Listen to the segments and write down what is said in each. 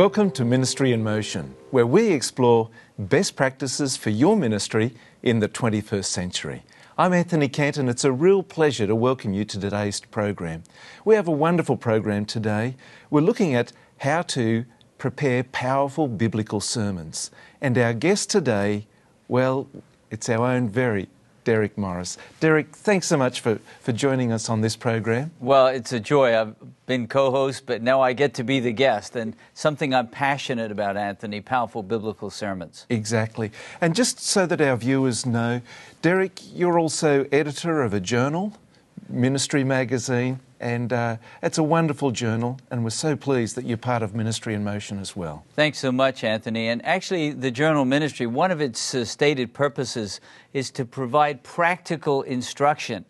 Welcome to Ministry in Motion, where we explore best practices for your ministry in the 21st century. I'm Anthony Kent, and it's a real pleasure to welcome you to today's program. We have a wonderful program today. We're looking at how to prepare powerful biblical sermons. And our guest today, well, it's our own very Derek Morris. Derek, thanks so much for joining us on this program. Well, it's a joy. I've been co-host, but now I get to be the guest, and something I'm passionate about, Anthony, powerful biblical sermons. Exactly. And just so that our viewers know, Derek, you're also editor of a journal, Ministry Magazine, and it's a wonderful journal, and we're so pleased that you're part of Ministry in Motion as well. Thanks so much, Anthony. And actually, the journal Ministry, one of its stated purposes is to provide practical instruction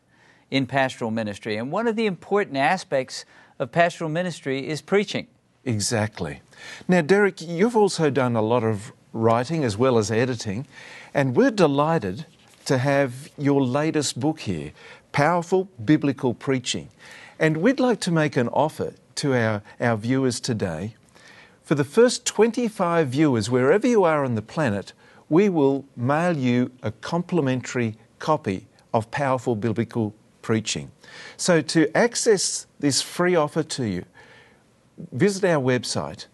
in pastoral ministry. And one of the important aspects of pastoral ministry is preaching. Exactly. Now, Derek, you've also done a lot of writing as well as editing, and we're delighted to have your latest book here, Powerful Biblical Preaching. And we'd like to make an offer to our viewers today. For the first 25 viewers, wherever you are on the planet, we will mail you a complimentary copy of Powerful Biblical Preaching. So to access this free offer to you, visit our website,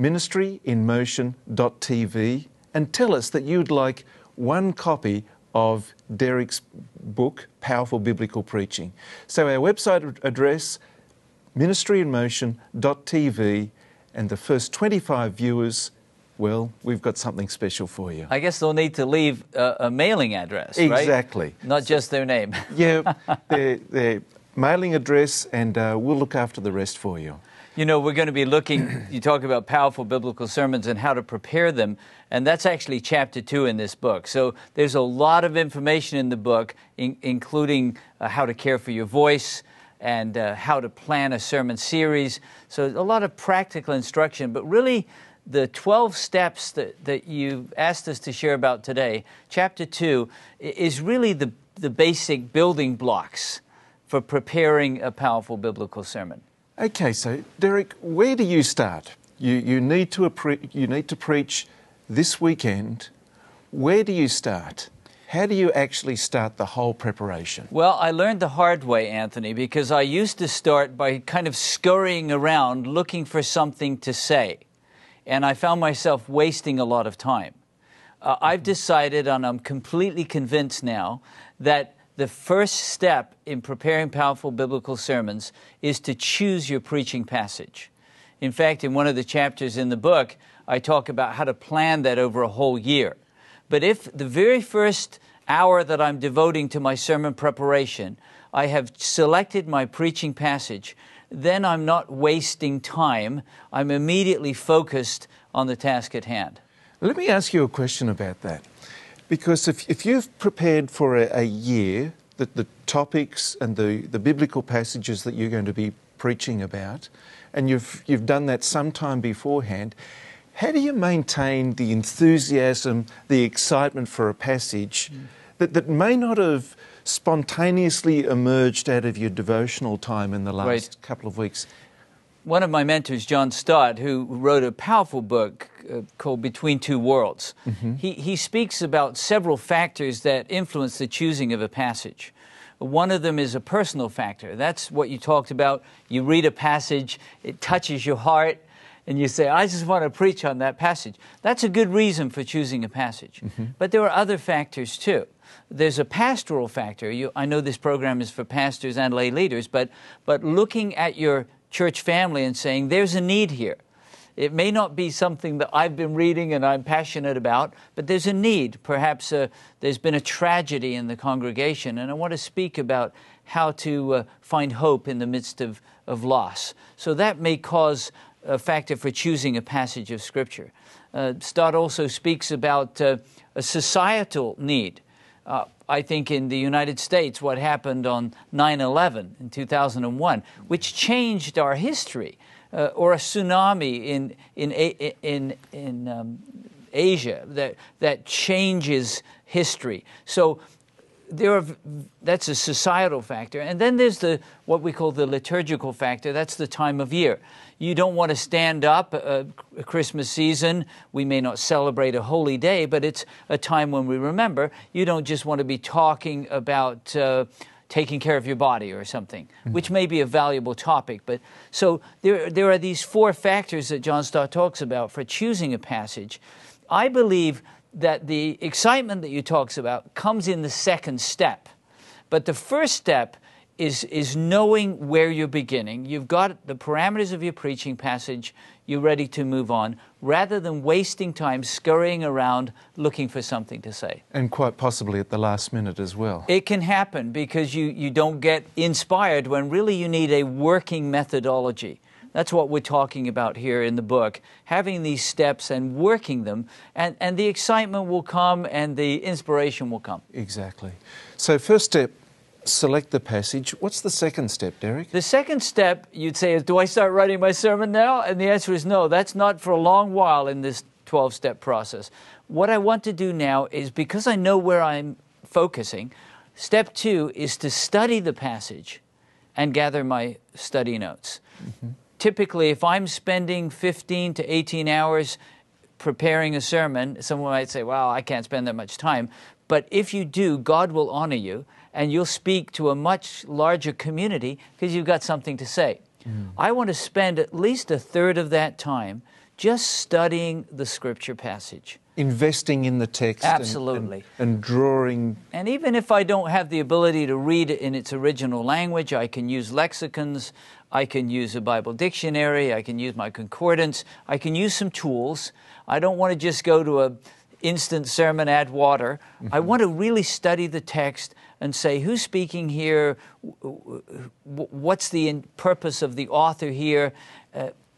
ministryinmotion.tv, and tell us that you'd like one copy of Derek's book, Powerful Biblical Preaching. So our website address, ministryinmotion.tv, and the first 25 viewers, well, we've got something special for you. I guess they'll need to leave a mailing address, right? Exactly. Not just their name. Yeah, their mailing address, and we'll look after the rest for you. You know, we're going to be looking, you talk about powerful biblical sermons and how to prepare them, and that's actually chapter 2 in this book. So there's a lot of information in the book, including how to care for your voice and how to plan a sermon series. So a lot of practical instruction, but really the 12 steps that you've asked us to share about today, chapter 2, is really the basic building blocks for preparing a powerful biblical sermon. Okay, so Derek, where do you start? You need to preach this weekend. Where do you start? How do you actually start the whole preparation? Well, I learned the hard way, Anthony, because I used to start by kind of scurrying around looking for something to say, and I found myself wasting a lot of time. I've decided, and I'm completely convinced now, that the first step in preparing powerful biblical sermons is to choose your preaching passage. In fact, in one of the chapters in the book, I talk about how to plan that over a whole year. But if the very first hour that I'm devoting to my sermon preparation, I have selected my preaching passage, then I'm not wasting time. I'm immediately focused on the task at hand. Let me ask you a question about that. Because if you've prepared for a year, the topics and the biblical passages that you're going to be preaching about, and you've done that sometime beforehand, how do you maintain the enthusiasm, the excitement for a passage that may not have spontaneously emerged out of your devotional time in the last couple of weeks? One of my mentors, John Stott, who wrote a powerful book called Between Two Worlds, he speaks about several factors that influence the choosing of a passage. One of them is a personal factor. That's what you talked about. You read a passage, it touches your heart, and you say, I just want to preach on that passage. That's a good reason for choosing a passage. But there are other factors too. There's a pastoral factor. I know this program is for pastors and lay leaders, but looking at your church family and saying, there's a need here. It may not be something that I've been reading and I'm passionate about, but there's a need. Perhaps there's been a tragedy in the congregation, and I want to speak about how to find hope in the midst of loss. So that may cause a factor for choosing a passage of Scripture. Stott also speaks about a societal need. I think in the United States, what happened on 9/11 in 2001, which changed our history, or a tsunami in Asia that changes history. So that's a societal factor. And then there's what we call the liturgical factor. That's the time of year. You don't want to stand up Christmas season. We may not celebrate a holy day, but it's a time when we remember. You don't just want to be talking about taking care of your body or something, which may be a valuable topic. But so there are these four factors that John Stott talks about for choosing a passage. I believe that the excitement that you talks about comes in the second step. But the first step is knowing where you're beginning. You've got the parameters of your preaching passage. You're ready to move on, rather than wasting time scurrying around looking for something to say. And quite possibly at the last minute as well. It can happen because you don't get inspired when really you need a working methodology. That's what we're talking about here in the book, having these steps and working them, and the excitement will come and the inspiration will come. Exactly. So first step, select the passage. What's the second step, Derek? The second step, you'd say, is do I start writing my sermon now? And the answer is no, that's not for a long while in this 12-step process. What I want to do now is, because I know where I'm focusing, step two is to study the passage and gather my study notes. Typically, if I'm spending 15 to 18 hours preparing a sermon, someone might say, wow, I can't spend that much time. But if you do, God will honor you, and you'll speak to a much larger community because you've got something to say. I want to spend at least a third of that time just studying the scripture passage. Investing in the text. Absolutely. And drawing. And even if I don't have the ability to read it in its original language, I can use lexicons, I can use a Bible dictionary, I can use my concordance, I can use some tools. I don't want to just go to an instant sermon, add water. I want to really study the text and say, who's speaking here? What's the purpose of the author here?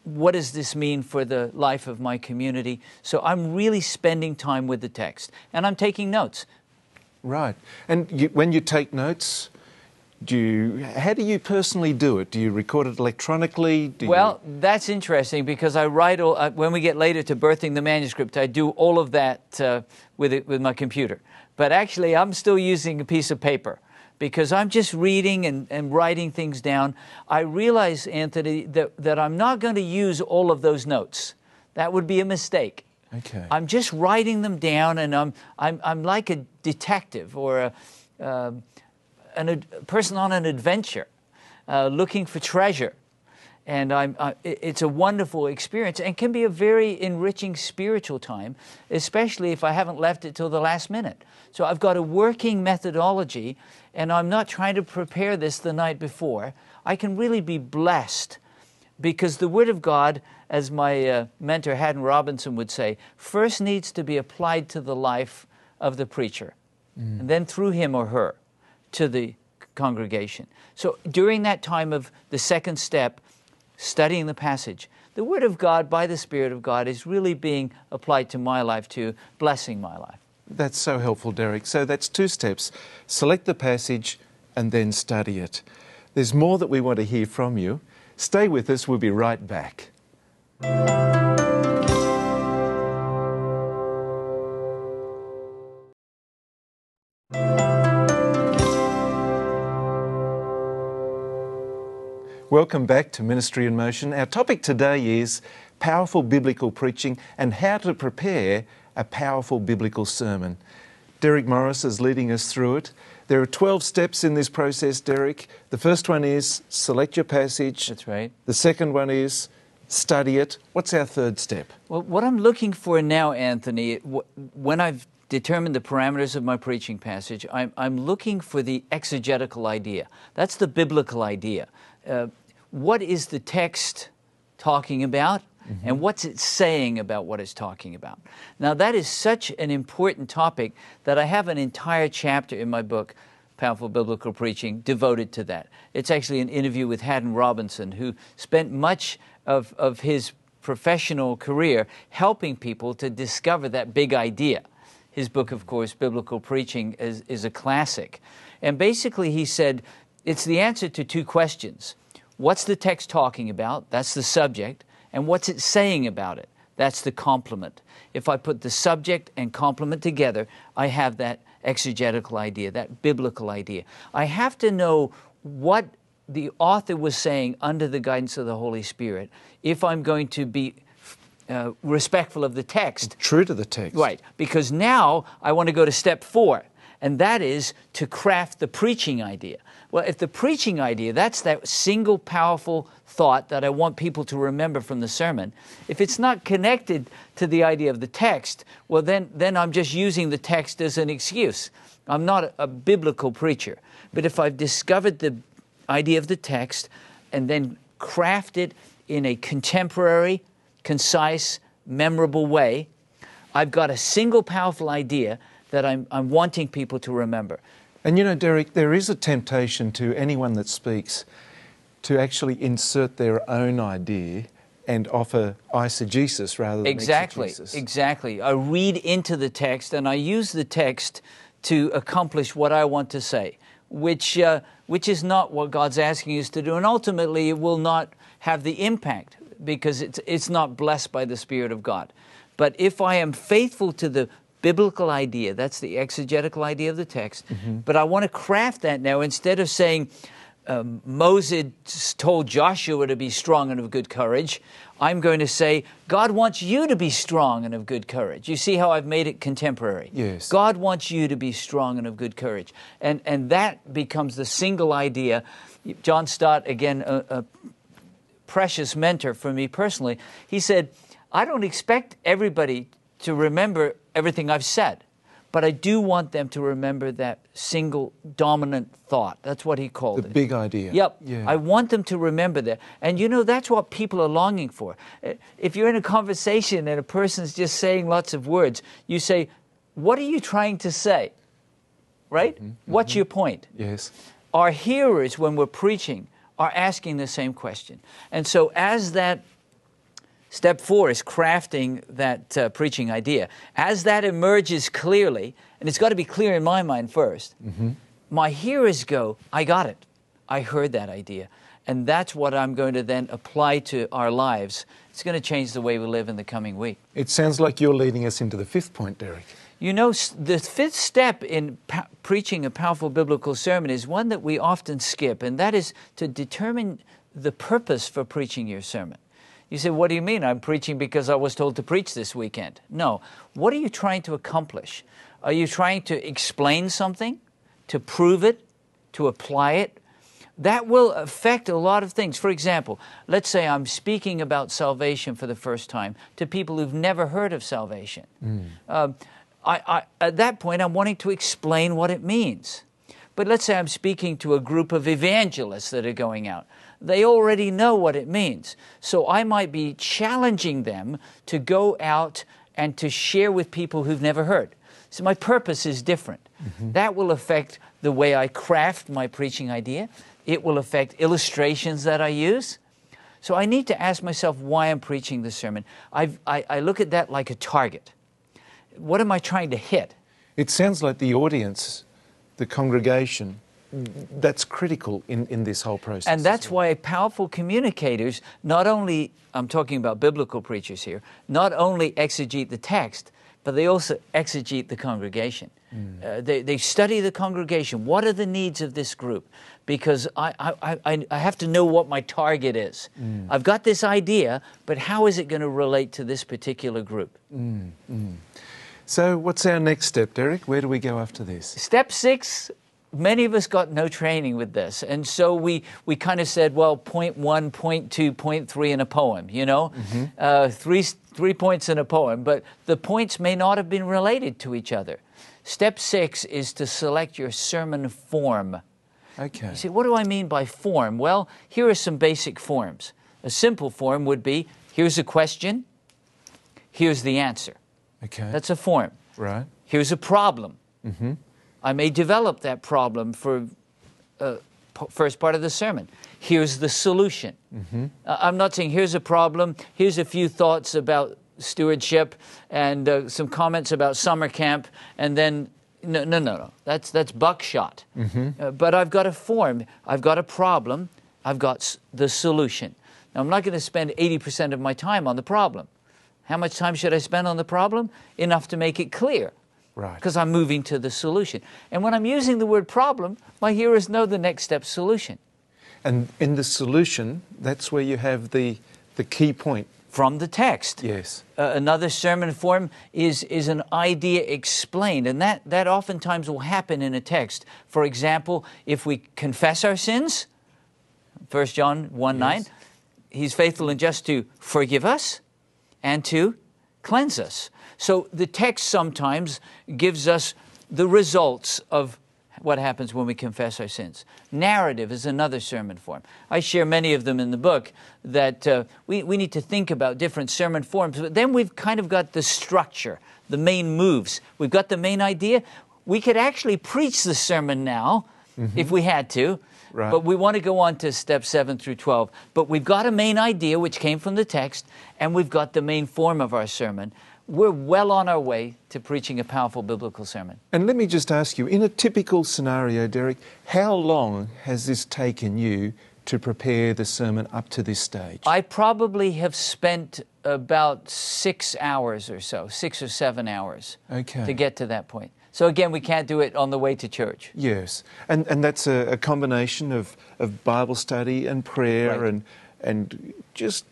What does this mean for the life of my community? So I'm really spending time with the text, and I'm taking notes. Right. And when you take notes, how do you personally do it? Do you record it electronically? Well, that's interesting because I write all. When we get later to birthing the manuscript, I do all of that with my computer. But actually, I'm still using a piece of paper, because I'm just reading and writing things down. I realize, Anthony, that I'm not going to use all of those notes. That would be a mistake. Okay. I'm just writing them down, and I'm like a detective or a person on an adventure, looking for treasure. And it's a wonderful experience and can be a very enriching spiritual time, especially if I haven't left it till the last minute. So I've got a working methodology, and I'm not trying to prepare this the night before. I can really be blessed because the Word of God, as my mentor Haddon Robinson would say, first needs to be applied to the life of the preacher, and then through him or her to the congregation. So during that time of the second step, studying the passage, the Word of God by the Spirit of God is really being applied to my life too, blessing my life. That's so helpful, Derek. So that's two steps. Select the passage and then study it. There's more that we want to hear from you. Stay with us. We'll be right back. Welcome back to Ministry in Motion. Our topic today is powerful biblical preaching and how to prepare a powerful biblical sermon. Derek Morris is leading us through it. There are 12 steps in this process, Derek. The first one is select your passage. That's right. The second one is study it. What's our third step? Well, what I'm looking for now, Anthony, when I've determine the parameters of my preaching passage, I'm looking for the exegetical idea. That's the biblical idea. What is the text talking about, and what's it saying about what it's talking about? Now, that is such an important topic that I have an entire chapter in my book, Powerful Biblical Preaching, devoted to that. It's actually an interview with Haddon Robinson, who spent much of his professional career helping people to discover that big idea. His book, of course, Biblical Preaching, is a classic. And basically he said, it's the answer to two questions. What's the text talking about? That's the subject. And what's it saying about it? That's the complement. If I put the subject and complement together, I have that exegetical idea, that biblical idea. I have to know what the author was saying under the guidance of the Holy Spirit if I'm going to be respectful of the text. True to the text. Right, because now I want to go to step four, and that is to craft the preaching idea. Well, if the preaching idea, that's that single powerful thought that I want people to remember from the sermon, if it's not connected to the idea of the text, well, then I'm just using the text as an excuse. I'm not a biblical preacher. But if I've discovered the idea of the text and then craft it in a contemporary, concise, memorable way, I've got a single powerful idea that I'm wanting people to remember. And you know, Derek, there is a temptation to anyone that speaks to actually insert their own idea and offer eisegesis rather than exegesis. Exactly. I read into the text and I use the text to accomplish what I want to say, which is not what God's asking us to do, and ultimately it will not have the impact, because it's not blessed by the Spirit of God. But if I am faithful to the biblical idea, that's the exegetical idea of the text, but I want to craft that now. Instead of saying, Moses told Joshua to be strong and of good courage, I'm going to say, God wants you to be strong and of good courage. You see how I've made it contemporary? Yes. God wants you to be strong and of good courage. And that becomes the single idea. John Stott, again, a precious mentor for me personally, he said, I don't expect everybody to remember everything I've said, but I do want them to remember that single dominant thought. That's what he called it. The big idea. Yep. Yeah. I want them to remember that. And you know, that's what people are longing for. If you're in a conversation and a person's just saying lots of words, you say, what are you trying to say? Right? What's your point? Yes. Our hearers, when we're preaching, are asking the same question. And so as that step four is crafting that preaching idea, as that emerges clearly, and it's got to be clear in my mind first, my hearers go, I got it. I heard that idea. And that's what I'm going to then apply to our lives. It's going to change the way we live in the coming week. It sounds like you're leading us into the fifth point, Derek. You know, the fifth step in preaching a powerful biblical sermon is one that we often skip, and that is to determine the purpose for preaching your sermon. You say, what do you mean? I'm preaching because I was told to preach this weekend. No. What are you trying to accomplish? Are you trying to explain something, to prove it, to apply it? That will affect a lot of things. For example, let's say I'm speaking about salvation for the first time to people who've never heard of salvation. At that point, I'm wanting to explain what it means. But let's say I'm speaking to a group of evangelists that are going out. They already know what it means. So I might be challenging them to go out and to share with people who've never heard. So my purpose is different. That will affect the way I craft my preaching idea. It will affect illustrations that I use. So I need to ask myself why I'm preaching the sermon. I look at that like a target. What am I trying to hit? It sounds like the audience, the congregation, that's critical in this whole process. And that's why powerful communicators, not only, I'm talking about biblical preachers here, not only exegete the text, but they also exegete the congregation. They study the congregation. What are the needs of this group? Because I have to know what my target is. I've got this idea, but how is it going to relate to this particular group? So what's our next step, Derek? Where do we go after this? Step six, many of us got no training with this. And so we kind of said, well, point one, point two, point three in a poem, you know, three points in a poem. But the points may not have been related to each other. Step six is to select your sermon form. Okay. You see, what do I mean by form? Well, here are some basic forms. A simple form would be, here's a question, here's the answer. Okay. That's a form. Right. Here's a problem. I may develop that problem for first part of the sermon. Here's the solution. I'm not saying here's a problem, here's a few thoughts about stewardship and some comments about summer camp, and then no. That's buckshot. But I've got a form. I've got a problem. I've got the solution. Now, I'm not going to spend 80% of my time on the problem. How much time should I spend on the problem? Enough to make it clear. because I'm moving to the solution. And when I'm using the word problem, my hearers know the next step solution. And in the solution, that's where you have the key point. From the text. Yes. Another sermon form is an idea explained, and that oftentimes will happen in a text. For example, if we confess our sins, 1 John 1:9, yes, He's faithful and just to forgive us and to cleanse us. So the text sometimes gives us the results of what happens when we confess our sins. Narrative is another sermon form. I share many of them in the book that we need to think about different sermon forms, but then we've kind of got the structure, the main moves. We've got the main idea. We could actually preach the sermon now if we had to, but we want to go on to steps 7 through 12. But we've got a main idea which came from the text, and we've got the main form of our sermon. We're well on our way to preaching a powerful biblical sermon. And let me just ask you, in a typical scenario, Derek, how long has this taken you to prepare the sermon up to this stage? I probably have spent about 6 hours or so, 6 or 7 hours, to get to that point. So again, we can't do it on the way to church. Yes, and that's a combination of Bible study and prayer and just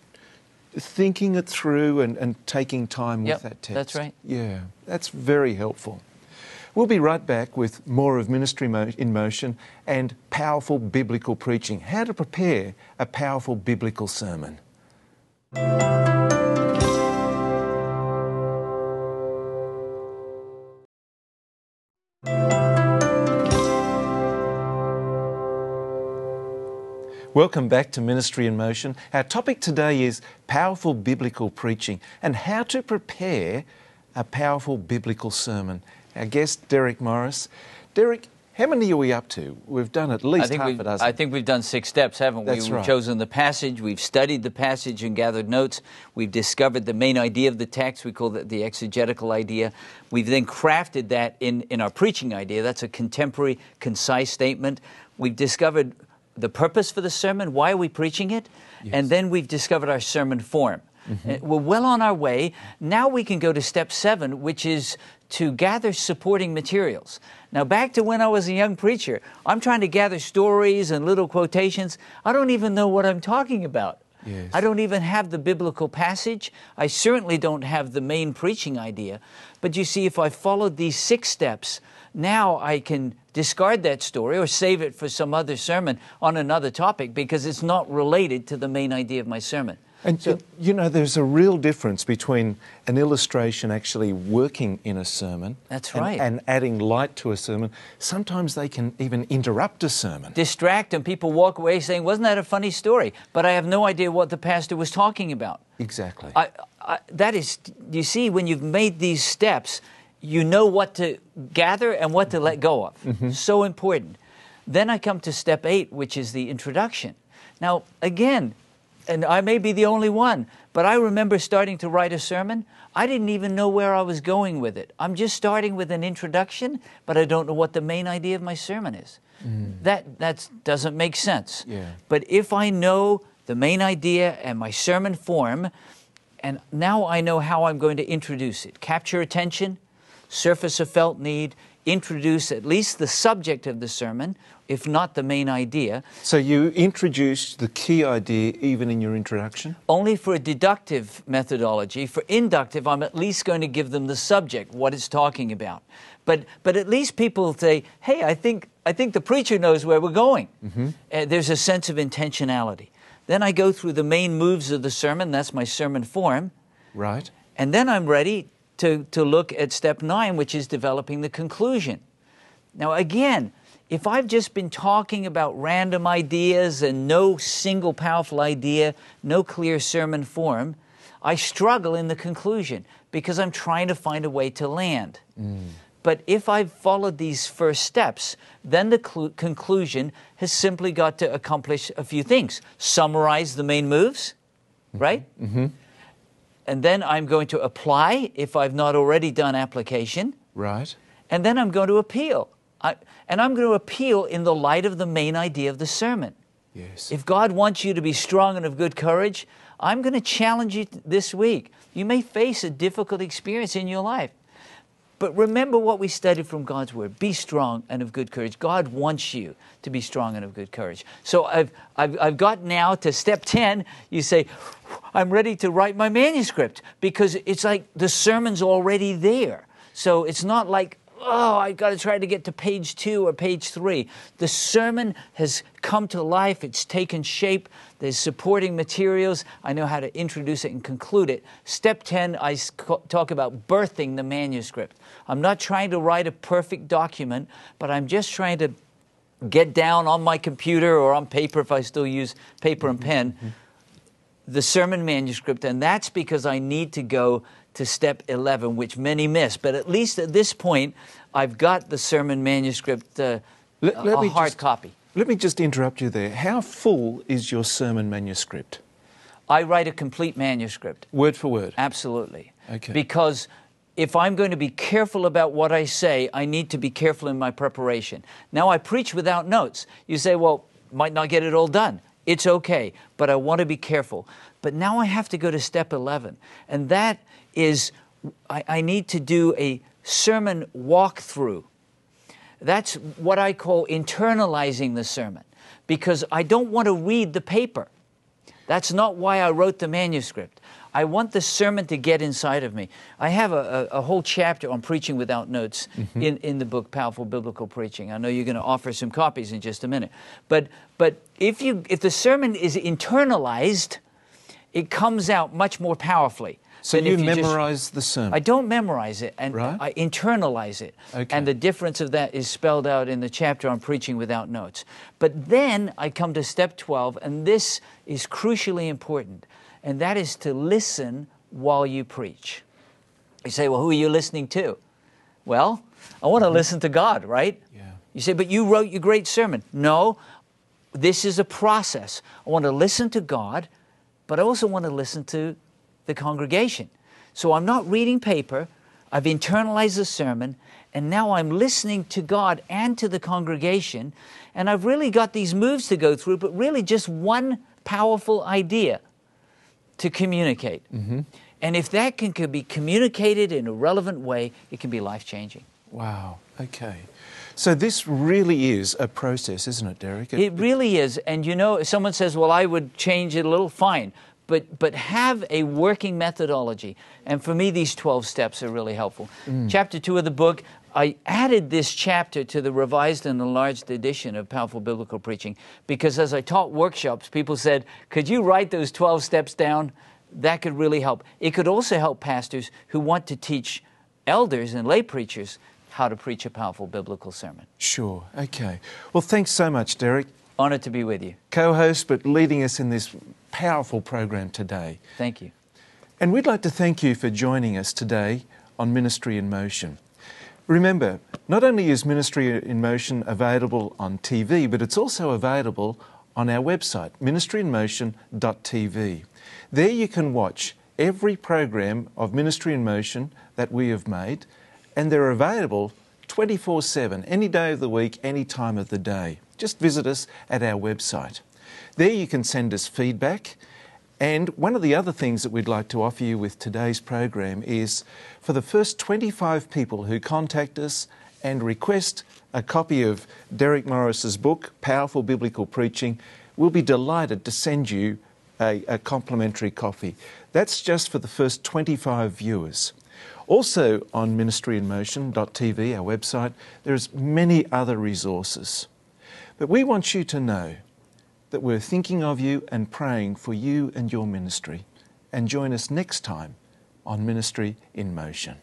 thinking it through and taking time with that text. That's right. Yeah, that's very helpful. We'll be right back with more of Ministry in Motion and powerful biblical preaching, how to prepare a powerful biblical sermon. Welcome back to Ministry in Motion. Our topic today is powerful biblical preaching and how to prepare a powerful biblical sermon. Our guest, Derek Morris. Derek, how many are we up to? We've done at least half a dozen. I think we've done 6 steps, haven't we? That's right. We've chosen the passage, we've studied the passage and gathered notes, we've discovered the main idea of the text, we call that the exegetical idea. We've then crafted that in our preaching idea. That's a contemporary, concise statement. We've discovered the purpose for the sermon, why are we preaching it? Yes. And then we've discovered our sermon form. We're well on our way. Now we can go to step 7, which is to gather supporting materials. Now, back to when I was a young preacher, I'm trying to gather stories and little quotations. I don't even know what I'm talking about. Yes. I don't even have the biblical passage. I certainly don't have the main preaching idea. But you see, if I followed these 6 steps, now I can discard that story or save it for some other sermon on another topic because it's not related to the main idea of my sermon. And so, you know, there's a real difference between an illustration actually working in a sermon and adding light to a sermon. Sometimes they can even interrupt a sermon. Distract, and people walk away saying, wasn't that a funny story? But I have no idea what the pastor was talking about. Exactly. That is, you see, when you've made these steps, you know what to gather and what to let go of. So important. Then I come to step 8, which is the introduction. Now, again, and I may be the only one, but I remember starting to write a sermon. I didn't even know where I was going with it. I'm just starting with an introduction, but I don't know what the main idea of my sermon is. That doesn't make sense. But if I know the main idea and my sermon form, and now I know how I'm going to introduce it, capture attention, surface a felt need, introduce at least the subject of the sermon, if not the main idea. So you introduced the key idea even in your introduction? Only for a deductive methodology. For inductive, I'm at least going to give them the subject, what it's talking about. But at least people say, hey, I think the preacher knows where we're going. There's a sense of intentionality. Then I go through the main moves of the sermon. That's my sermon form. Right. And then I'm ready to look at step 9, which is developing the conclusion. Now, again, if I've just been talking about random ideas and no single powerful idea, no clear sermon form, I struggle in the conclusion because I'm trying to find a way to land. But if I've followed these first steps, then the conclusion has simply got to accomplish a few things. Summarize the main moves, right? And then I'm going to apply if I've not already done application. Right. And then I'm going to appeal. And I'm going to appeal in the light of the main idea of the sermon. Yes. If God wants you to be strong and of good courage, I'm going to challenge you this week. You may face a difficult experience in your life. But remember what we studied from God's Word. Be strong and of good courage. God wants you to be strong and of good courage. So I've got now to step 10. You say, I'm ready to write my manuscript, because it's like the sermon's already there. So it's not like, oh, I've got to try to get to page 2 or page 3. The sermon has come to life. It's taken shape. There's supporting materials. I know how to introduce it and conclude it. Step 10, I talk about birthing the manuscript. I'm not trying to write a perfect document, but I'm just trying to get down on my computer or on paper, if I still use paper and pen, the sermon manuscript. And that's because I need to go to step 11, which many miss. But at least at this point, I've got the sermon manuscript, a hard copy. Let me just interrupt you there. How full is your sermon manuscript? I write a complete manuscript. Word for word? Absolutely. Okay. Because if I'm going to be careful about what I say, I need to be careful in my preparation. Now, I preach without notes. You say, well, might not get it all done. It's okay, but I want to be careful. But now I have to go to step 11, and that is I need to do a sermon walkthrough. That's what I call internalizing the sermon, because I don't want to read the paper. That's not why I wrote the manuscript. I want the sermon to get inside of me. I have a whole chapter on preaching without notes in the book Powerful Biblical Preaching. I know you're going to offer some copies in just a minute. But if the sermon is internalized, it comes out much more powerfully. So you memorize the sermon? I don't memorize it, I internalize it. Okay. And the difference of that is spelled out in the chapter on preaching without notes. But then I come to step 12, and this is crucially important, and that is to listen while you preach. You say, well, who are you listening to? Well, I want to listen to God, right? Yeah. You say, but you wrote your great sermon. No, this is a process. I want to listen to God, but I also want to listen to the congregation. So I'm not reading paper, I've internalized the sermon, and now I'm listening to God and to the congregation, and I've really got these moves to go through, but really just one powerful idea to communicate. And if that can be communicated in a relevant way, it can be life-changing. Wow, okay. So this really is a process, isn't it, Derek? It really is, and you know, if someone says, well, I would change it a little, fine. But have a working methodology. And for me, these 12 steps are really helpful. Chapter 2 of the book, I added this chapter to the revised and enlarged edition of Powerful Biblical Preaching, because as I taught workshops, people said, could you write those 12 steps down? That could really help. It could also help pastors who want to teach elders and lay preachers how to preach a powerful biblical sermon. Sure, okay. Well, thanks so much, Derek. Honored to be with you. Co-host, but leading us in this powerful program today. Thank you. And we'd like to thank you for joining us today on Ministry in Motion. Remember, not only is Ministry in Motion available on TV, but it's also available on our website, ministryinmotion.tv. There you can watch every program of Ministry in Motion that we have made, and they're available 24/7, any day of the week, any time of the day. Just visit us at our website. There you can send us feedback. And one of the other things that we'd like to offer you with today's program is, for the first 25 people who contact us and request a copy of Derek Morris's book, Powerful Biblical Preaching, we'll be delighted to send you a complimentary copy. That's just for the first 25 viewers. Also on ministryinmotion.tv, our website, there's many other resources. But we want you to know that we're thinking of you and praying for you and your ministry. And join us next time on Ministry in Motion.